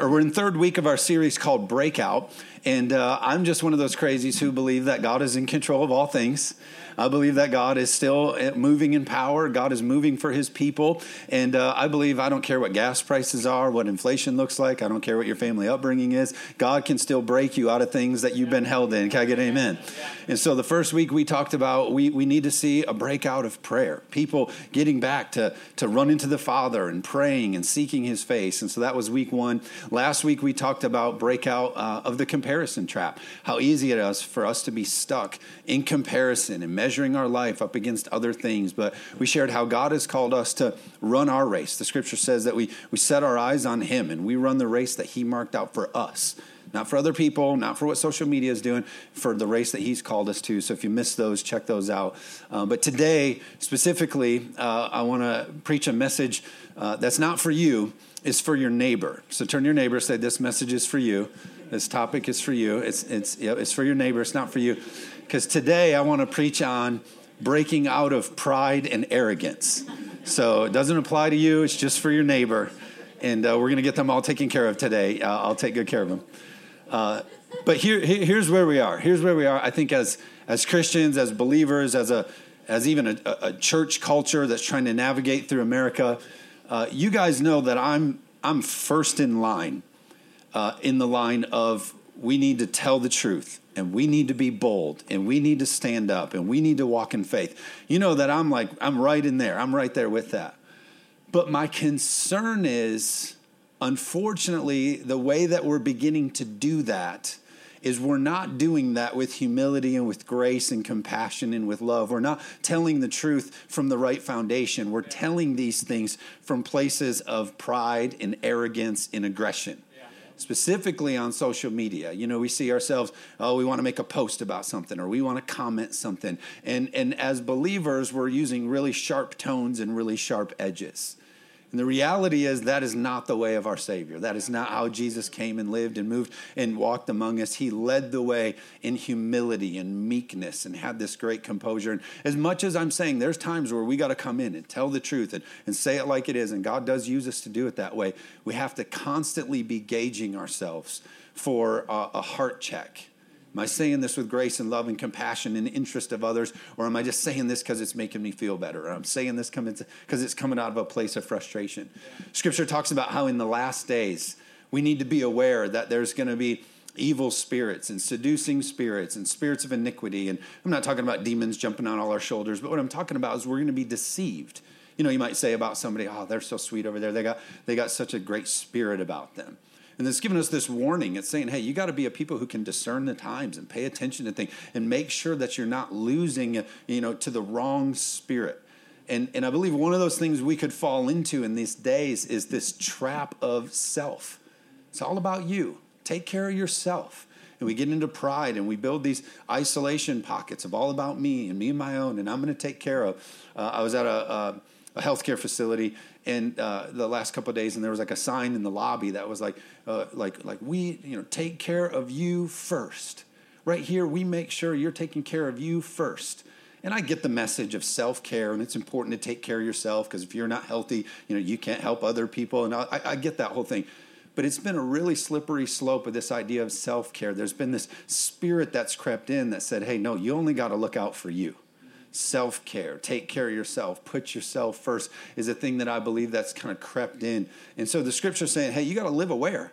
or we're in third week of our series called Breakout. And I'm just one of those crazies who believe that God is in control of all things. I believe that God is still moving in power. God is moving for his people. And I believe, I don't care what gas prices are, what inflation looks like. I don't care what your family upbringing is. God can still break you out of things that you've been held in. Can I get an amen? And so the first week we talked about, we need to see a breakout of prayer. People getting back to run into the Father and praying and seeking his face. And so that was week one. Last week we talked about breakout of the comparison trap. How easy it is for us to be stuck in comparison and measuring our life up against other things. But we shared how God has called us to run our race. The scripture says that we set our eyes on him and we run the race that he marked out for us. Not for other people, not for what social media is doing, for the race that he's called us to. So if you miss those, check those out. But today, specifically, I want to preach a message that's not for you, it's for your neighbor. So turn to your neighbor and say, this message is for you. This topic is for you. It's for your neighbor, it's not for you. Because today I want to preach on breaking out of pride and arrogance. So it doesn't apply to you. It's just for your neighbor. And we're going to get them all taken care of today. I'll take good care of them. But here's where we are. Here's where we are, I think, as Christians, as believers, as even a church culture that's trying to navigate through America. You guys know that I'm first in the line of we need to tell the truth. And we need to be bold, and we need to stand up, and we need to walk in faith. You know that I'm right in there. I'm right there with that. But my concern is, unfortunately, the way that we're beginning to do that is we're not doing that with humility and with grace and compassion and with love. We're not telling the truth from the right foundation. We're telling these things from places of pride and arrogance and aggression. Specifically on social media. You know, we see ourselves, oh, we want to make a post about something or we want to comment something. And as believers, we're using really sharp tones and really sharp edges. And the reality is that is not the way of our Savior. That is not how Jesus came and lived and moved and walked among us. He led the way in humility and meekness and had this great composure. And as much as I'm saying, there's times where we got to come in and tell the truth and say it like it is, and God does use us to do it that way, we have to constantly be gauging ourselves for a heart check. Am I saying this with grace and love and compassion and interest of others? Or am I just saying this because it's making me feel better? Or I'm saying this because it's coming out of a place of frustration. Yeah. Scripture talks about how in the last days, we need to be aware that there's going to be evil spirits and seducing spirits and spirits of iniquity. And I'm not talking about demons jumping on all our shoulders, but what I'm talking about is we're going to be deceived. You know, you might say about somebody, oh, they're so sweet over there. They got such a great spirit about them. And it's giving us this warning. It's saying, hey, you got to be a people who can discern the times and pay attention to things and make sure that you're not losing, you know, to the wrong spirit. And I believe one of those things we could fall into in these days is this trap of self. It's all about you. Take care of yourself. And we get into pride and we build these isolation pockets of all about me and my own, and I'm going to take care of. I was at a healthcare facility in the last couple of days, and there was like a sign in the lobby that was like we, you know, take care of you first. Right here, we make sure you're taking care of you first. And I get the message of self-care, and it's important to take care of yourself because if you're not healthy, you know, you can't help other people. And I get that whole thing. But it's been a really slippery slope of this idea of self-care. There's been this spirit that's crept in that said, hey, no, you only got to look out for you. Self-care, take care of yourself, put yourself first is a thing that I believe that's kind of crept in. And so the scripture's saying, hey, you got to live aware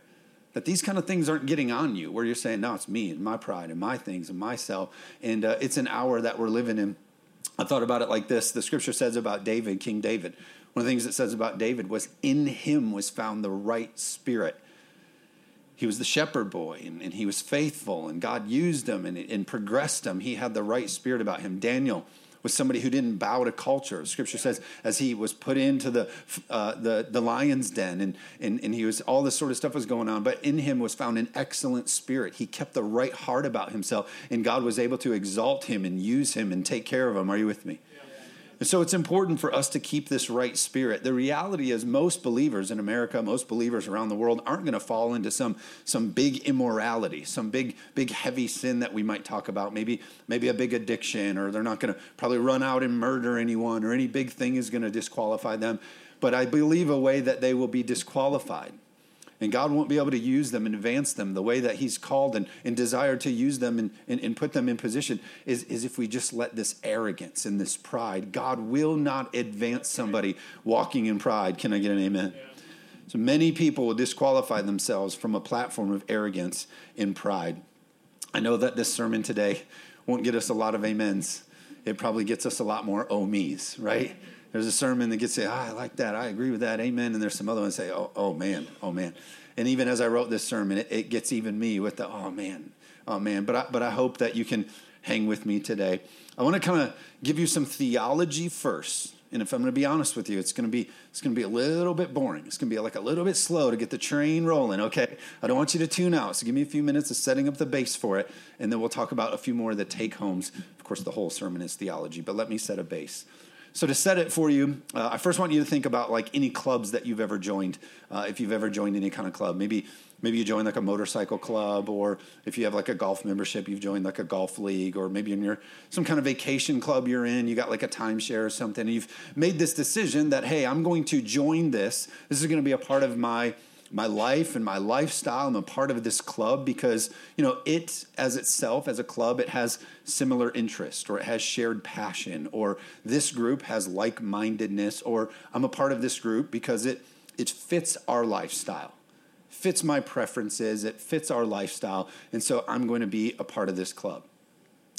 that these kind of things aren't getting on you where you're saying, no, it's me and my pride and my things and myself. And it's an hour that we're living in. I thought about it like this. The scripture says about David, King David, one of the things it says about David was in him was found the right spirit. He was the shepherd boy, and he was faithful, and God used him and progressed him. He had the right spirit about him. Daniel was somebody who didn't bow to culture. Scripture says as he was put into the lion's den, and he was, all this sort of stuff was going on, but in him was found an excellent spirit. He kept the right heart about himself, and God was able to exalt him and use him and take care of him. Are you with me? Yeah. And so it's important for us to keep this right spirit. The reality is most believers in America, most believers around the world aren't going to fall into some big immorality, some big heavy sin that we might talk about, maybe a big addiction, or they're not going to probably run out and murder anyone, or any big thing is going to disqualify them. But I believe a way that they will be disqualified And God won't be able to use them and advance them the way that he's called and desired to use them and put them in position is if we just let this arrogance and this pride. God will not advance somebody walking in pride. Can I get an amen? Yeah. So many people will disqualify themselves from a platform of arrogance and pride. I know that this sermon today won't get us a lot of amens. It probably gets us a lot more oh me's, right? There's a sermon that gets to say, I like that. I agree with that. Amen. And there's some other ones that say, oh, man. And even as I wrote this sermon, it gets even me with the, oh, man. But I hope that you can hang with me today. I want to kind of give you some theology first. And if I'm going to be honest with you, it's going to be a little bit boring. It's going to be like a little bit slow to get the train rolling, okay? I don't want you to tune out, so give me a few minutes of setting up the base for it, and then we'll talk about a few more of the take-homes. Of course, the whole sermon is theology, but let me set a base. So to set it for you, I first want you to think about like any clubs that you've ever joined, if you've ever joined any kind of club. Maybe you joined like a motorcycle club, or if you have like a golf membership, you've joined like a golf league, or maybe in some kind of vacation club you're in, you got like a timeshare or something, and you've made this decision that, hey, I'm going to join this. This is going to be a part of my life and my lifestyle. I'm a part of this club because, it as itself, as a club, it has similar interest, or it has shared passion, or this group has like-mindedness, or I'm a part of this group because it fits our lifestyle, fits my preferences, it fits our lifestyle, and so I'm going to be a part of this club.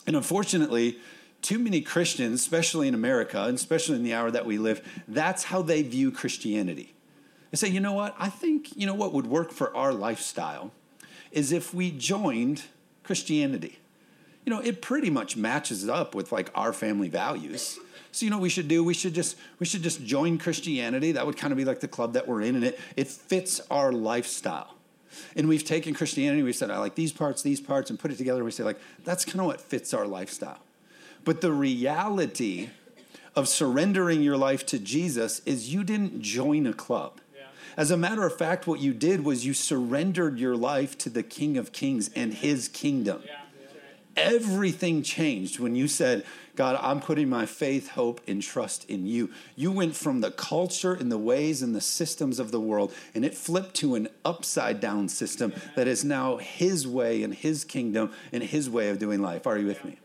And unfortunately, too many Christians, especially in America, and especially in the hour that we live, that's how they view Christianity. I say, I think, what would work for our lifestyle is if we joined Christianity. It pretty much matches up with like our family values. So, we should just join Christianity. That would kind of be like the club that we're in, and it fits our lifestyle. And we've taken Christianity, we've said, I like these parts, and put it together, and we say, like, that's kind of what fits our lifestyle. But the reality of surrendering your life to Jesus is you didn't join a club. As a matter of fact, what you did was you surrendered your life to the King of Kings and his kingdom. Everything changed when you said, God, I'm putting my faith, hope, and trust in you. You went from the culture and the ways and the systems of the world, and it flipped to an upside-down system that is now his way and his kingdom and his way of doing life. Are you with me?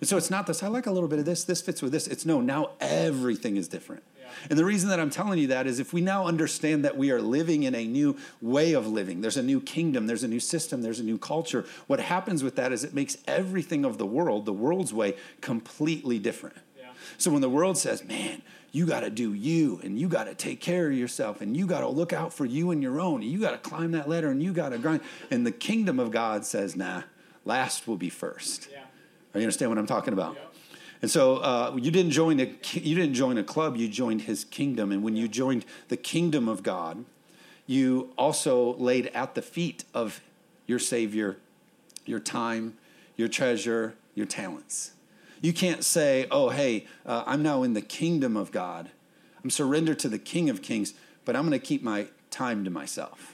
And so it's not this, I like a little bit of this, this fits with this. It's no, now everything is different. And the reason that I'm telling you that is if we now understand that we are living in a new way of living, there's a new kingdom, there's a new system, there's a new culture, what happens with that is it makes everything of the world's way, completely different. Yeah. So when the world says, man, you got to do you, and you got to take care of yourself, and you got to look out for you and your own, and you got to climb that ladder, and you got to grind. And the kingdom of God says, nah, last will be first. Yeah. Are you understand what I'm talking about? Yeah. And so you didn't join a club, you joined his kingdom. And when you joined the kingdom of God, you also laid at the feet of your Savior, your time, your treasure, your talents. You can't say, oh, hey, I'm now in the kingdom of God. I'm surrendered to the King of Kings, but I'm going to keep my time to myself.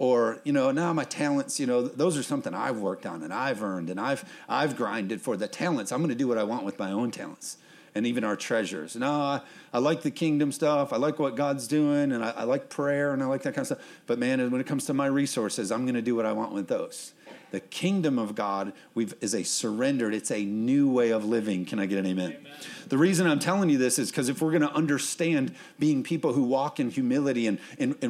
Or, now my talents, those are something I've worked on and I've earned and I've grinded for the talents. I'm going to do what I want with my own talents and even our treasures. No, I like the kingdom stuff. I like what God's doing, and I like prayer, and I like that kind of stuff. But man, when it comes to my resources, I'm going to do what I want with those. The kingdom of God is a surrendered, it's a new way of living. Can I get an amen? Amen. The reason I'm telling you this is because if we're going to understand being people who walk in humility and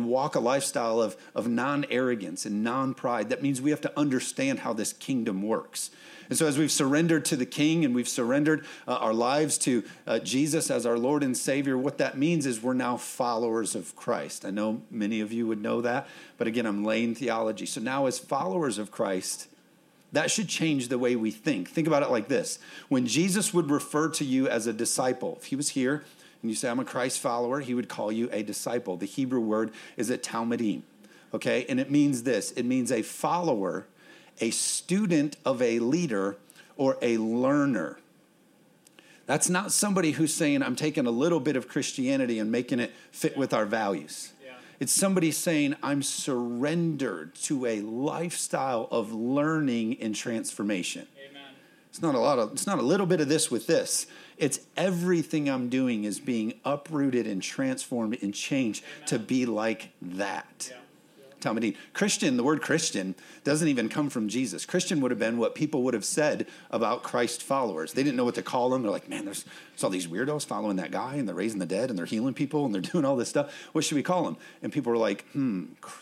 walk a lifestyle of non-arrogance and non-pride, that means we have to understand how this kingdom works. And so as we've surrendered to the King and we've surrendered our lives to Jesus as our Lord and Savior, what that means is we're now followers of Christ. I know many of you would know that, but again, I'm laying theology. So now as followers of Christ, that should change the way we think. Think about it like this. When Jesus would refer to you as a disciple, if he was here and you say, I'm a Christ follower, he would call you a disciple. The Hebrew word is a Talmudim, okay? And it means this. It means a follower, a student of a leader, or a learner. That's not somebody who's saying, I'm taking a little bit of Christianity and making it fit with our values. Yeah. It's somebody saying, I'm surrendered to a lifestyle of learning and transformation. Amen. It's not a little bit of this with this. It's everything I'm doing is being uprooted and transformed and changed Amen. To be like that. Yeah. Talmudim. Christian, the word Christian, doesn't even come from Jesus. Christian would have been what people would have said about Christ followers. They didn't know what to call them. They're like, man, there's all these weirdos following that guy, and they're raising the dead, and they're healing people, and they're doing all this stuff. What should we call them? And people were like,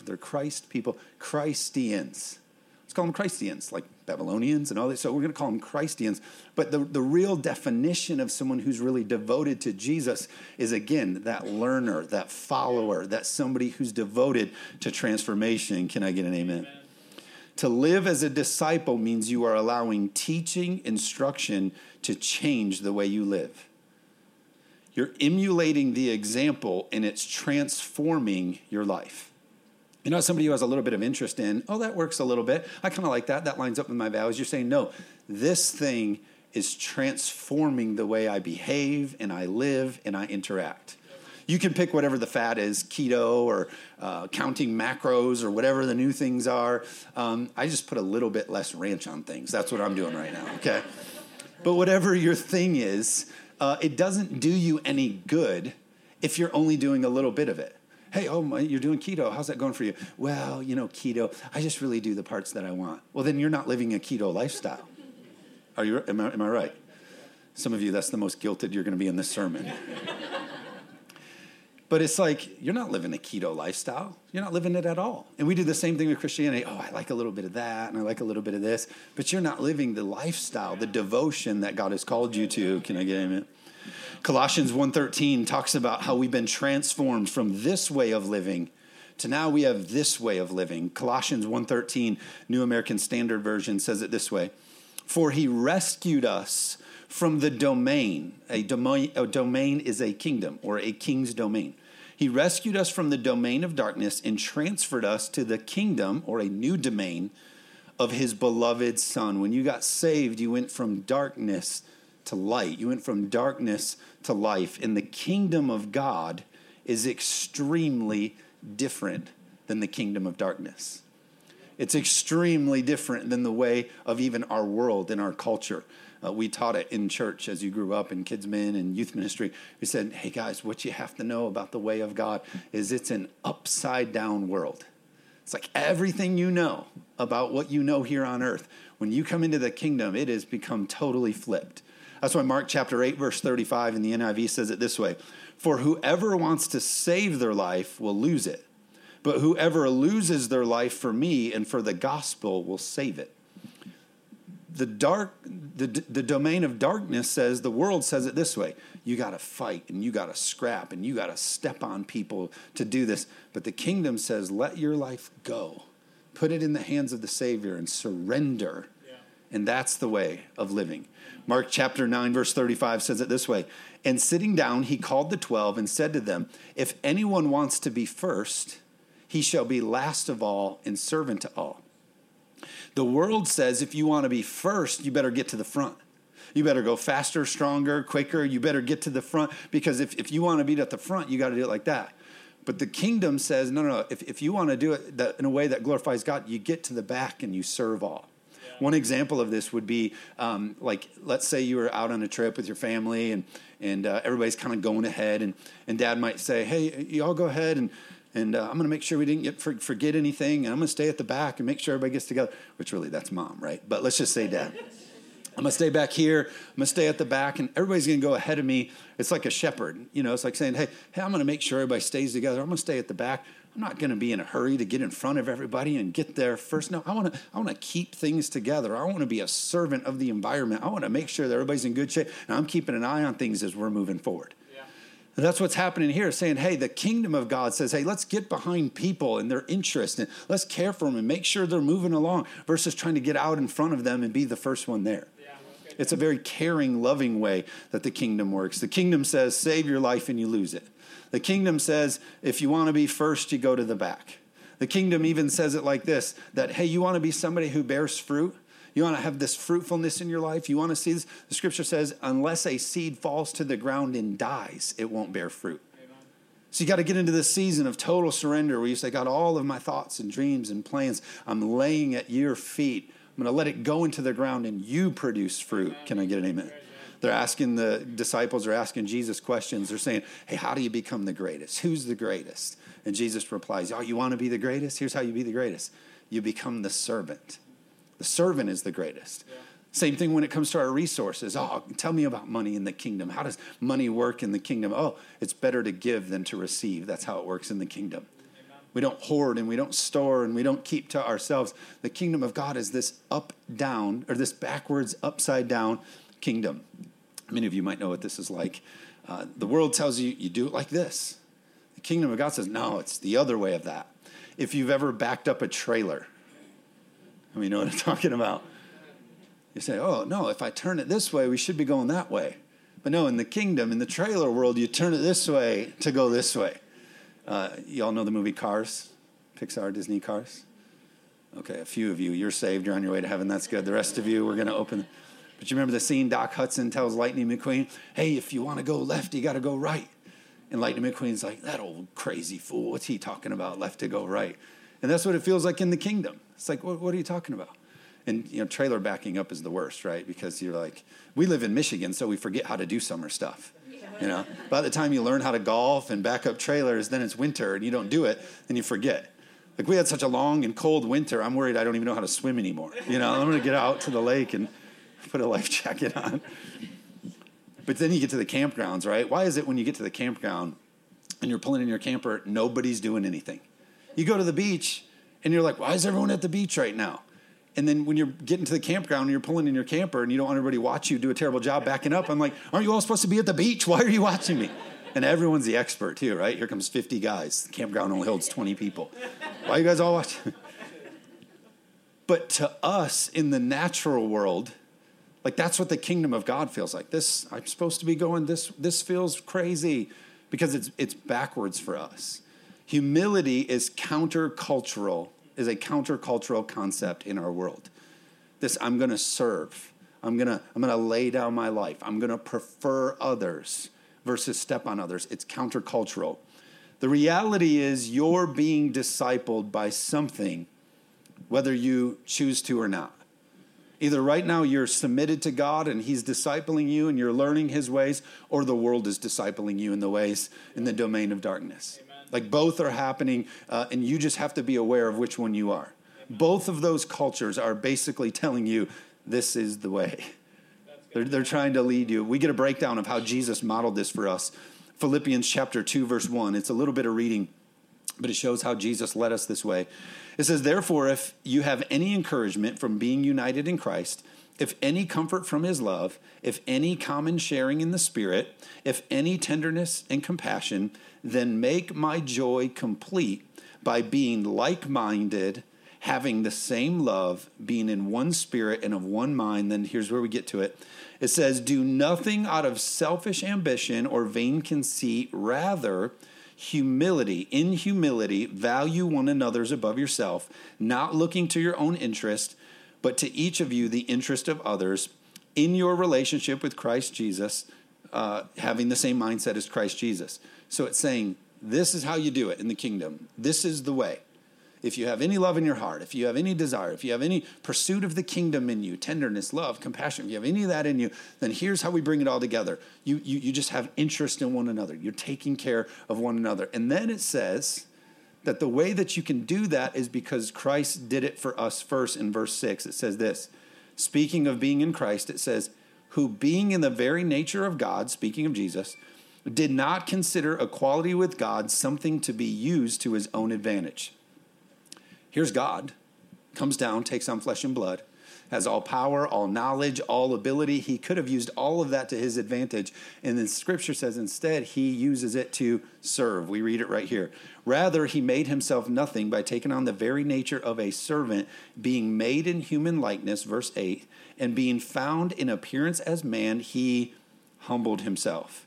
they're Christ people, Christians. Let's call them Christians, like Babylonians and all that. So we're going to call them Christians. But the real definition of someone who's really devoted to Jesus is, again, that learner, that follower, that somebody who's devoted to transformation. Can I get an amen? Amen. To live as a disciple means you are allowing teaching, instruction to change the way you live. You're emulating the example, and it's transforming your life. You know, somebody who has a little bit of interest in, oh, that works a little bit. I kind of like that. That lines up with my values. You're saying, no, this thing is transforming the way I behave and I live and I interact. You can pick whatever the fad is, keto or counting macros or whatever the new things are. I just put a little bit less ranch on things. That's what I'm doing right now, okay? But whatever your thing is, it doesn't do you any good if you're only doing a little bit of it. Hey, you're doing keto. How's that going for you? Well, you know, keto, I just really do the parts that I want. Well, then you're not living a keto lifestyle. Are you? Am I right? Some of you, that's the most guilted you're going to be in this sermon. But it's like, you're not living a keto lifestyle. You're not living it at all. And we do the same thing with Christianity. Oh, I like a little bit of that, and I like a little bit of this. But you're not living the lifestyle, the devotion that God has called you to. Can I get amen? Colossians 1:13 talks about how we've been transformed from this way of living to now we have this way of living. Colossians 1:13, New American Standard Version, says it this way. For he rescued us from the domain. A domain is a kingdom or a king's domain. He rescued us from the domain of darkness and transferred us to the kingdom or a new domain of his beloved son. When you got saved, you went from darkness to light. You went from darkness to life. And the kingdom of God is extremely different than the kingdom of darkness. It's extremely different than the way of even our world and our culture. We taught it in church as you grew up in kids' men and youth ministry. We said, hey guys, what you have to know about the way of God is it's an upside down world. It's like everything you know about what you know here on earth. When you come into the kingdom, it has become totally flipped. That's why Mark chapter 8, verse 35 in the NIV says it this way. For whoever wants to save their life will lose it. But whoever loses their life for me and for the gospel will save it. The domain of darkness says, the world says it this way. You got to fight and you got to scrap and you got to step on people to do this. But the kingdom says, let your life go. Put it in the hands of the Savior and surrender. And that's the way of living. Mark chapter 9, verse 35 says it this way. And sitting down, he called the 12 and said to them, if anyone wants to be first, he shall be last of all and servant to all. The world says if you want to be first, you better get to the front. You better go faster, stronger, quicker. You better get to the front because if you want to be at the front, you got to do it like that. But the kingdom says, no. If you want to do it in a way that glorifies God, you get to the back and you serve all. One example of this would be like, let's say you were out on a trip with your family and everybody's kind of going ahead and dad might say, hey, y'all go ahead and I'm going to make sure we didn't forget anything. And I'm going to stay at the back and make sure everybody gets together, which really that's mom, right? But let's just say dad. I'm going to stay back here. I'm going to stay at the back and everybody's going to go ahead of me. It's like a shepherd, you know, it's like saying, hey, I'm going to make sure everybody stays together. I'm going to stay at the back. I'm not going to be in a hurry to get in front of everybody and get there first. No, I want to keep things together. I want to be a servant of the environment. I want to make sure that everybody's in good shape. And I'm keeping an eye on things as we're moving forward. Yeah. And that's what's happening here, saying, hey, the kingdom of God says, hey, let's get behind people and their interest and let's care for them and make sure they're moving along versus trying to get out in front of them and be the first one there. Yeah, it's a very caring, loving way that the kingdom works. The kingdom says, save your life and you lose it. The kingdom says, if you want to be first, you go to the back. The kingdom even says it like this, that, hey, you want to be somebody who bears fruit? You want to have this fruitfulness in your life? You want to see this? The scripture says, unless a seed falls to the ground and dies, it won't bear fruit. Amen. So you got to get into this season of total surrender where you say, God, all of my thoughts and dreams and plans, I'm laying at your feet. I'm going to let it go into the ground and you produce fruit. Amen. Can I get an amen? They're asking, the disciples are asking Jesus questions. They're saying, hey, how do you become the greatest? Who's the greatest? And Jesus replies, oh, you want to be the greatest? Here's how you be the greatest. You become the servant. The servant is the greatest. Yeah. Same thing when it comes to our resources. Oh, tell me about money in the kingdom. How does money work in the kingdom? Oh, it's better to give than to receive. That's how it works in the kingdom. We don't hoard and we don't store and we don't keep to ourselves. The kingdom of God is this up down, or this backwards, upside down kingdom. Many of you might know what this is like. The world tells you, you do it like this. The kingdom of God says, no, it's the other way of that. If you've ever backed up a trailer, I mean, you know what I'm talking about. You say, oh, no, if I turn it this way, we should be going that way. But no, in the kingdom, in the trailer world, you turn it this way to go this way. Y'all know the movie Cars? Pixar, Disney, Cars? Okay, a few of you, you're saved, you're on your way to heaven, that's good. The rest of you, we're going to open. But you remember the scene, Doc Hudson tells Lightning McQueen, hey, if you want to go left, you got to go right. And Lightning McQueen's like, that old crazy fool, what's he talking about, left to go right? And that's what it feels like in the kingdom. It's like, what are you talking about? And, you know, trailer backing up is the worst, right? Because you're like, we live in Michigan, so we forget how to do summer stuff. You know, by the time you learn how to golf and back up trailers, then it's winter and you don't do it and you forget. Like we had such a long and cold winter, I'm worried I don't even know how to swim anymore. You know, I'm going to get out to the lake and put a life jacket on. But then you get to the campgrounds, right? Why is it when you get to the campground and you're pulling in your camper, nobody's doing anything? You go to the beach and you're like, why is everyone at the beach right now? And then when you're getting to the campground and you're pulling in your camper and you don't want everybody to watch you do a terrible job backing up, I'm like, aren't you all supposed to be at the beach? Why are you watching me? And everyone's the expert too, right? Here comes 50 guys. The campground only holds 20 people. Why are you guys all watching? But to us in the natural world, like that's what the kingdom of God feels like. This, I'm supposed to be going, this feels crazy because it's backwards for us. Humility is countercultural. Is a countercultural concept in our world. This, I'm going to serve. I'm going to lay down my life. I'm going to prefer others versus step on others. It's countercultural. The reality is you're being discipled by something, whether you choose to or not. Either right now you're submitted to God and he's discipling you and you're learning his ways, or the world is discipling you in the ways in the domain of darkness. Like both are happening, and you just have to be aware of which one you are. Both of those cultures are basically telling you, this is the way. They're trying to lead you. We get a breakdown of how Jesus modeled this for us. Philippians chapter 2, verse 1. It's a little bit of reading, but it shows how Jesus led us this way. It says, therefore, if you have any encouragement from being united in Christ, if any comfort from his love, if any common sharing in the Spirit, if any tenderness and compassion, then make my joy complete by being like-minded, having the same love, being in one spirit and of one mind. Then here's where we get to it. It says, do nothing out of selfish ambition or vain conceit, rather humility, in humility, value one another's above yourself, not looking to your own interest, but to each of you the interest of others. In your relationship with Christ Jesus, having the same mindset as Christ Jesus. So it's saying, this is how you do it in the kingdom. This is the way. If you have any love in your heart, if you have any desire, if you have any pursuit of the kingdom in you, tenderness, love, compassion, if you have any of that in you, then here's how we bring it all together. You just have interest in one another. You're taking care of one another. And then it says that the way that you can do that is because Christ did it for us first in verse 6. It says this, speaking of being in Christ, it says, who being in the very nature of God, speaking of Jesus, did not consider equality with God something to be used to his own advantage. Here's God, comes down, takes on flesh and blood, has all power, all knowledge, all ability. He could have used all of that to his advantage. And then scripture says instead he uses it to serve. We read it right here. Rather, he made himself nothing by taking on the very nature of a servant, being made in human likeness, verse 8, and being found in appearance as man, he humbled himself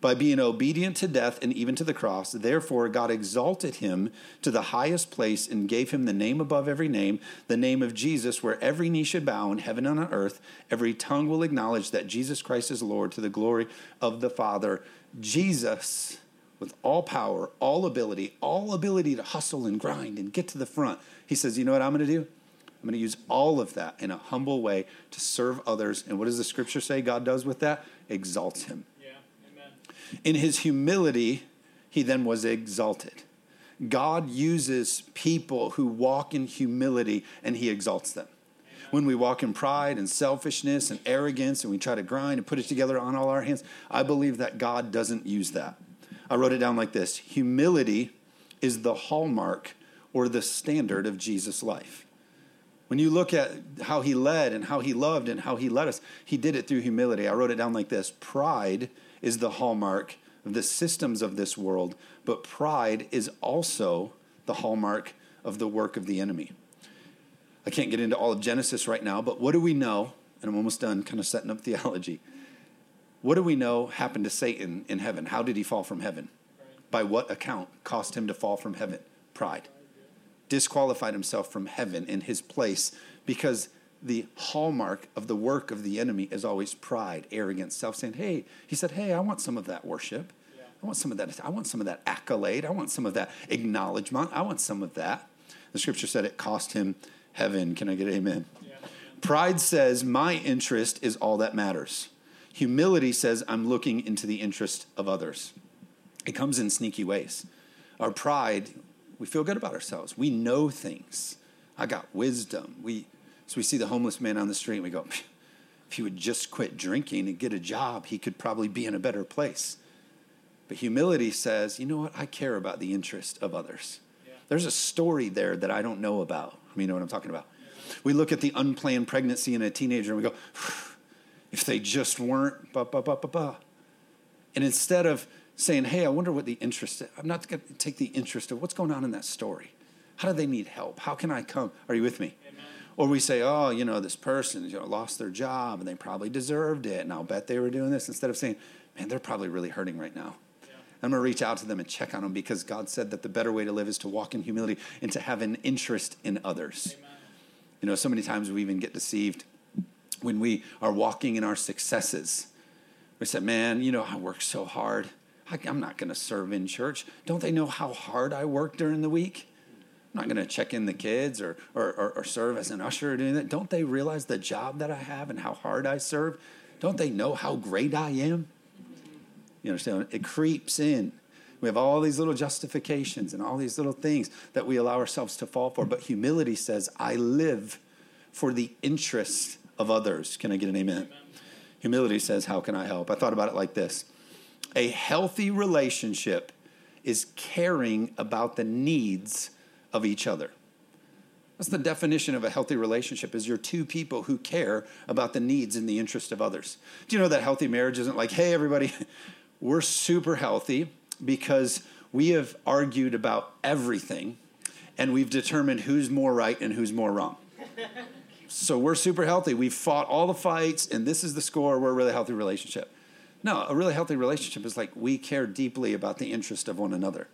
by being obedient to death and even to the cross. Therefore, God exalted him to the highest place and gave him the name above every name, the name of Jesus, where every knee should bow in heaven and on earth. Every tongue will acknowledge that Jesus Christ is Lord to the glory of the Father. Jesus, with all power, all ability to hustle and grind and get to the front. He says, you know what I'm going to do? I'm going to use all of that in a humble way to serve others. And what does the scripture say God does with that? Exalts him. Yeah. Amen. In his humility, he then was exalted. God uses people who walk in humility and he exalts them. Amen. When we walk in pride and selfishness and arrogance and we try to grind and put it together on all our hands, I believe that God doesn't use that. I wrote it down like this. Humility is the hallmark or the standard of Jesus' life. When you look at how he led and how he loved and how he led us, he did it through humility. I wrote it down like this. Pride is the hallmark of the systems of this world, but pride is also the hallmark of the work of the enemy. I can't get into all of Genesis right now, but what do we know? And I'm almost done kind of setting up theology. What do we know happened to Satan in heaven? How did he fall from heaven? By what account cost him to fall from heaven? Pride. Disqualified himself from heaven in his place because the hallmark of the work of the enemy is always pride, arrogance, self saying, hey, he said, hey, I want some of that worship. Yeah. I want some of that. I want some of that accolade. I want some of that acknowledgement. I want some of that. The scripture said it cost him heaven. Can I get an amen? Yeah. Pride says my interest is all that matters. Humility says I'm looking into the interest of others. It comes in sneaky ways. Our pride, we feel good about ourselves. We know things. I got wisdom. So we see the homeless man on the street and we go, if he would just quit drinking and get a job, he could probably be in a better place. But humility says, you know what? I care about the interest of others. Yeah. There's a story there that I don't know about. You know what I'm talking about. Yeah. We look at the unplanned pregnancy in a teenager and we go, if they just weren't, ba, ba, ba, ba, ba. And instead of saying, hey, I wonder what the interest is. I'm not going to take the interest of what's going on in that story. How do they need help? How can I come? Are you with me? Amen. Or we say, oh, you know, this person lost their job and they probably deserved it. And I'll bet they were doing this. Instead of saying, man, they're probably really hurting right now. Yeah. I'm going to reach out to them and check on them because God said that the better way to live is to walk in humility and to have an interest in others. Amen. You know, so many times we even get deceived when we are walking in our successes. We say, man, you know, I work so hard. I'm not going to serve in church. Don't they know how hard I work during the week? I'm not going to check in the kids or serve as an usher or do that. Don't they realize the job that I have and how hard I serve? Don't they know how great I am? You understand? It creeps in. We have all these little justifications and all these little things that we allow ourselves to fall for. But humility says, I live for the interests of others. Can I get an amen? Humility says, how can I help? I thought about it like this. A healthy relationship is caring about the needs of each other. That's the definition of a healthy relationship, is you're two people who care about the needs and the interest of others. Do you know that healthy marriage isn't like, hey, everybody, we're super healthy because we have argued about everything and we've determined who's more right and who's more wrong. So we're super healthy. We've fought all the fights and this is the score. We're a really healthy relationship. No, a really healthy relationship is like we care deeply about the interest of one another.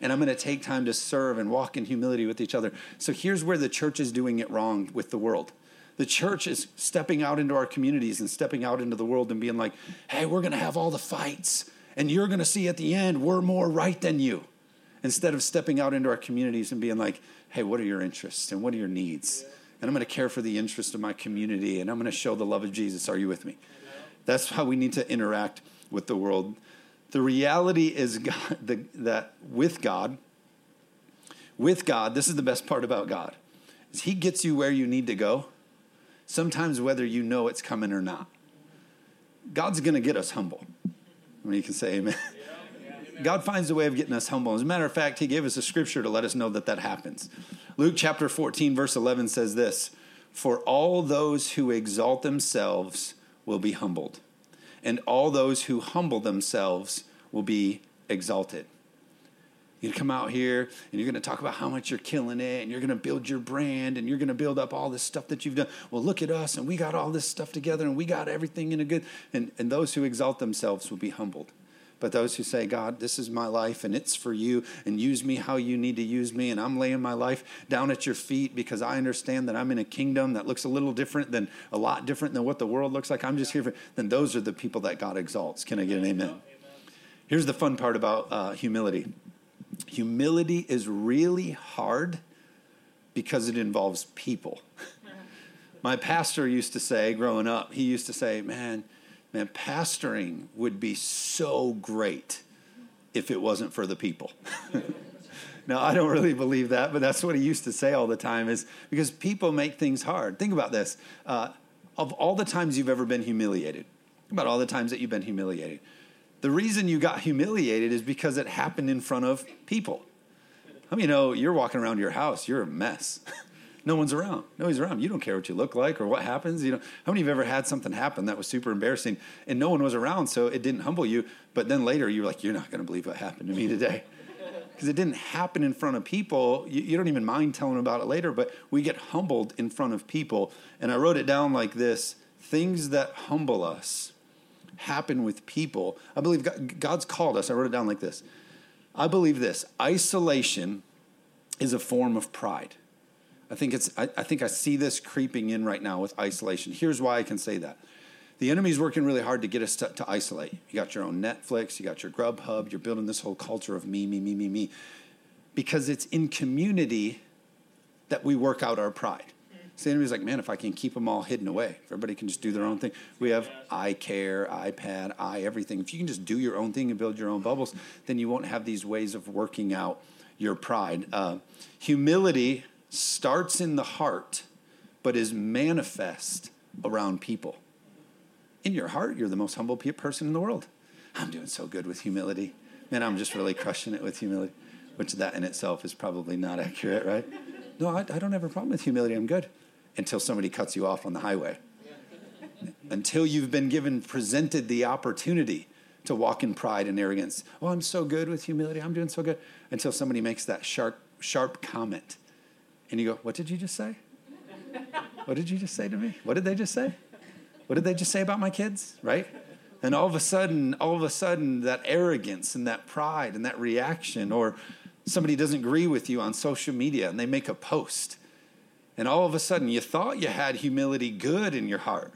And I'm going to take time to serve and walk in humility with each other. So here's where the church is doing it wrong with the world. The church is stepping out into our communities and stepping out into the world and being like, hey, we're going to have all the fights. And you're going to see at the end, we're more right than you. Instead of stepping out into our communities and being like, hey, what are your interests and what are your needs? And I'm going to care for the interest of my community. And I'm going to show the love of Jesus. Are you with me? That's how we need to interact with the world. The reality is that with God, this is the best part about God, is he gets you where you need to go, sometimes whether you know it's coming or not. God's going to get us humble. I mean, you can say amen. Yeah. God finds a way of getting us humble. As a matter of fact, he gave us a scripture to let us know that that happens. Luke chapter 14, verse 11 says this, "For all those who exalt themselves will be humbled, and all those who humble themselves will be exalted." You're going to come out here, and you're going to talk about how much you're killing it, and you're going to build your brand, and you're going to build up all this stuff that you've done. Well, look at us, and we got all this stuff together, and we got everything in a good... And those who exalt themselves will be humbled. But those who say, God, this is my life, and it's for you, and use me how you need to use me, and I'm laying my life down at your feet because I understand that I'm in a kingdom that looks a lot different than what the world looks like. I'm just here for, then those are the people that God exalts. Can I get an amen? Amen. Here's the fun part about humility. Humility is really hard because it involves people. My pastor used to say, growing up, he used to say, man, pastoring would be so great if it wasn't for the people. Now, I don't really believe that, but that's what he used to say all the time, is because people make things hard. Think about this. Of all the times you've ever been humiliated, about all the times that you've been humiliated, the reason you got humiliated is because it happened in front of people. I mean, you know, you're walking around your house, you're a mess. No one's around. Nobody's around. You don't care what you look like or what happens. You know, how many of you have ever had something happen that was super embarrassing and no one was around, so it didn't humble you, but then later you were like, you're not going to believe what happened to me today. Because it didn't happen in front of people. You don't even mind telling about it later, but we get humbled in front of people. And I wrote it down like this: things that humble us happen with people. I believe God's called us. I wrote it down like this. I believe this: isolation is a form of pride. I think I see this creeping in right now with isolation. Here's why I can say that. The enemy's working really hard to get us to isolate. You got your own Netflix, you got your Grubhub, you're building this whole culture of me, me, me, me, me. Because it's in community that we work out our pride. So the enemy's like, man, if I can keep them all hidden away, if everybody can just do their own thing. We have I care, iPad, I everything. If you can just do your own thing and build your own bubbles, then you won't have these ways of working out your pride. Humility starts in the heart, but is manifest around people. In your heart, you're the most humble person in the world. I'm doing so good with humility. Man, I'm just really crushing it with humility, which that in itself is probably not accurate, right? No, I don't have a problem with humility. I'm good. Until somebody cuts you off on the highway. Until you've been presented the opportunity to walk in pride and arrogance. Oh, I'm so good with humility. I'm doing so good. Until somebody makes that sharp comment. And you go, what did you just say? What did you just say to me? What did they just say? What did they just say about my kids, right? And all of a sudden, that arrogance and that pride and that reaction, or somebody doesn't agree with you on social media and they make a post. And all of a sudden, you thought you had humility good in your heart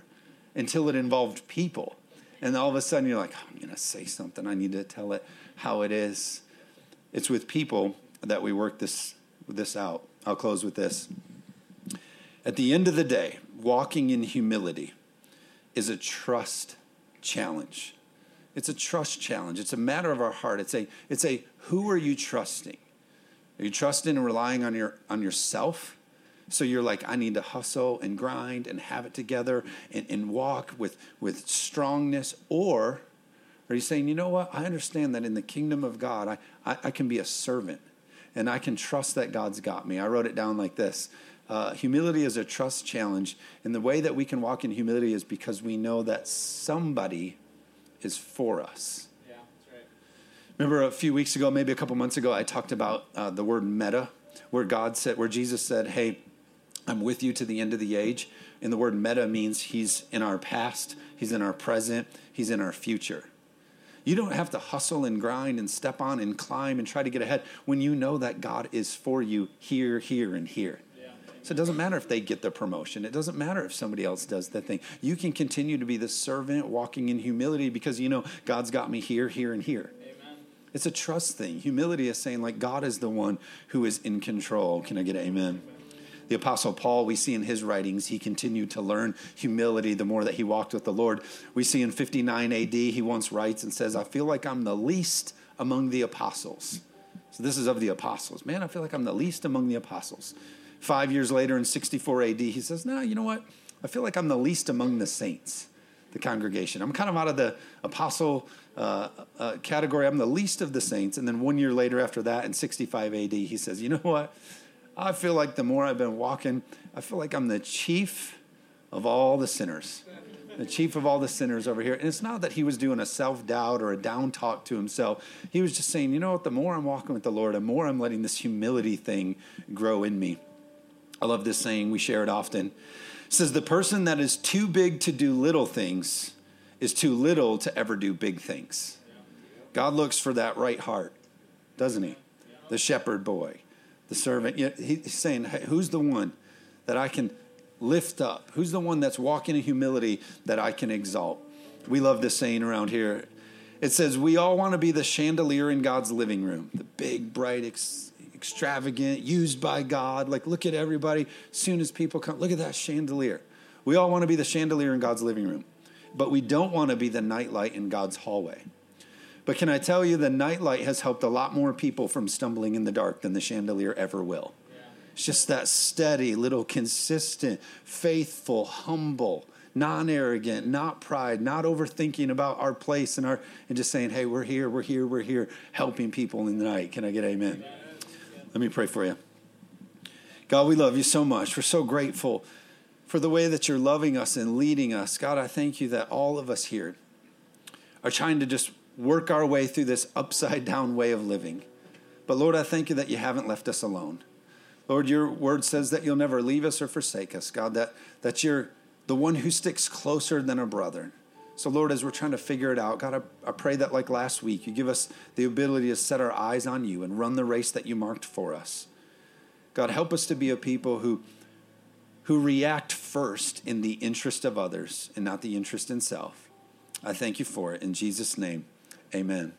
until it involved people. And all of a sudden, you're like, oh, I'm going to say something. I need to tell it how it is. It's with people that we work this out. I'll close with this. At the end of the day, walking in humility is a trust challenge. It's a trust challenge. It's a matter of our heart. It's a who are you trusting? Are you trusting and relying on yourself? So you're like, I need to hustle and grind and have it together and walk with strongness. Or are you saying, you know what? I understand that in the kingdom of God, I can be a servant. And I can trust that God's got me. I wrote it down like this. Humility is a trust challenge. And the way that we can walk in humility is because we know that somebody is for us. Yeah, that's right. Remember a few weeks ago, maybe a couple months ago, I talked about the word meta, where Jesus said, hey, I'm with you to the end of the age. And the word meta means he's in our past, he's in our present, he's in our future. You don't have to hustle and grind and step on and climb and try to get ahead when you know that God is for you here, here, and here. Yeah. So it doesn't matter if they get the promotion. It doesn't matter if somebody else does the thing. You can continue to be the servant walking in humility because you know God's got me here, here, and here. Amen. It's a trust thing. Humility is saying, like, God is the one who is in control. Can I get an amen? The Apostle Paul, we see in his writings, he continued to learn humility the more that he walked with the Lord. We see in 59 AD, he once writes and says, I feel like I'm the least among the apostles. So this is of the apostles. Man, I feel like I'm the least among the apostles. 5 years later in 64 AD, he says, no, you know what? I feel like I'm the least among the saints, the congregation. I'm kind of out of the apostle category. I'm the least of the saints. And then 1 year later after that, in 65 AD, he says, you know what? I feel like the more I've been walking, I feel like I'm the chief of all the sinners. The chief of all the sinners over here. And it's not that he was doing a self-doubt or a down talk to himself. He was just saying, you know what, the more I'm walking with the Lord, the more I'm letting this humility thing grow in me. I love this saying. We share it often. It says, the person that is too big to do little things is too little to ever do big things. God looks for that right heart, doesn't he? The shepherd boy. The servant, he's saying, hey, who's the one that I can lift up? Who's the one that's walking in humility that I can exalt? We love this saying around here. It says, we all want to be the chandelier in God's living room, the big, bright, extravagant, used by God. Like, look at everybody. As soon as people come, look at that chandelier. We all want to be the chandelier in God's living room, but we don't want to be the nightlight in God's hallway. But can I tell you, the nightlight has helped a lot more people from stumbling in the dark than the chandelier ever will. Yeah. It's just that steady, little consistent, faithful, humble, non-arrogant, not pride, not overthinking about our place and just saying, hey, we're here, we're here, we're here, helping people in the night. Can I get amen? Yeah. Let me pray for you. God, we love you so much. We're so grateful for the way that you're loving us and leading us. God, I thank you that all of us here are trying to just work our way through this upside down way of living. But Lord, I thank you that you haven't left us alone. Lord, your word says that you'll never leave us or forsake us. God, that you're the one who sticks closer than a brother. So Lord, as we're trying to figure it out, God, I pray that like last week, you give us the ability to set our eyes on you and run the race that you marked for us. God, help us to be a people who react first in the interest of others and not the interest in self. I thank you for it. In Jesus' name, amen.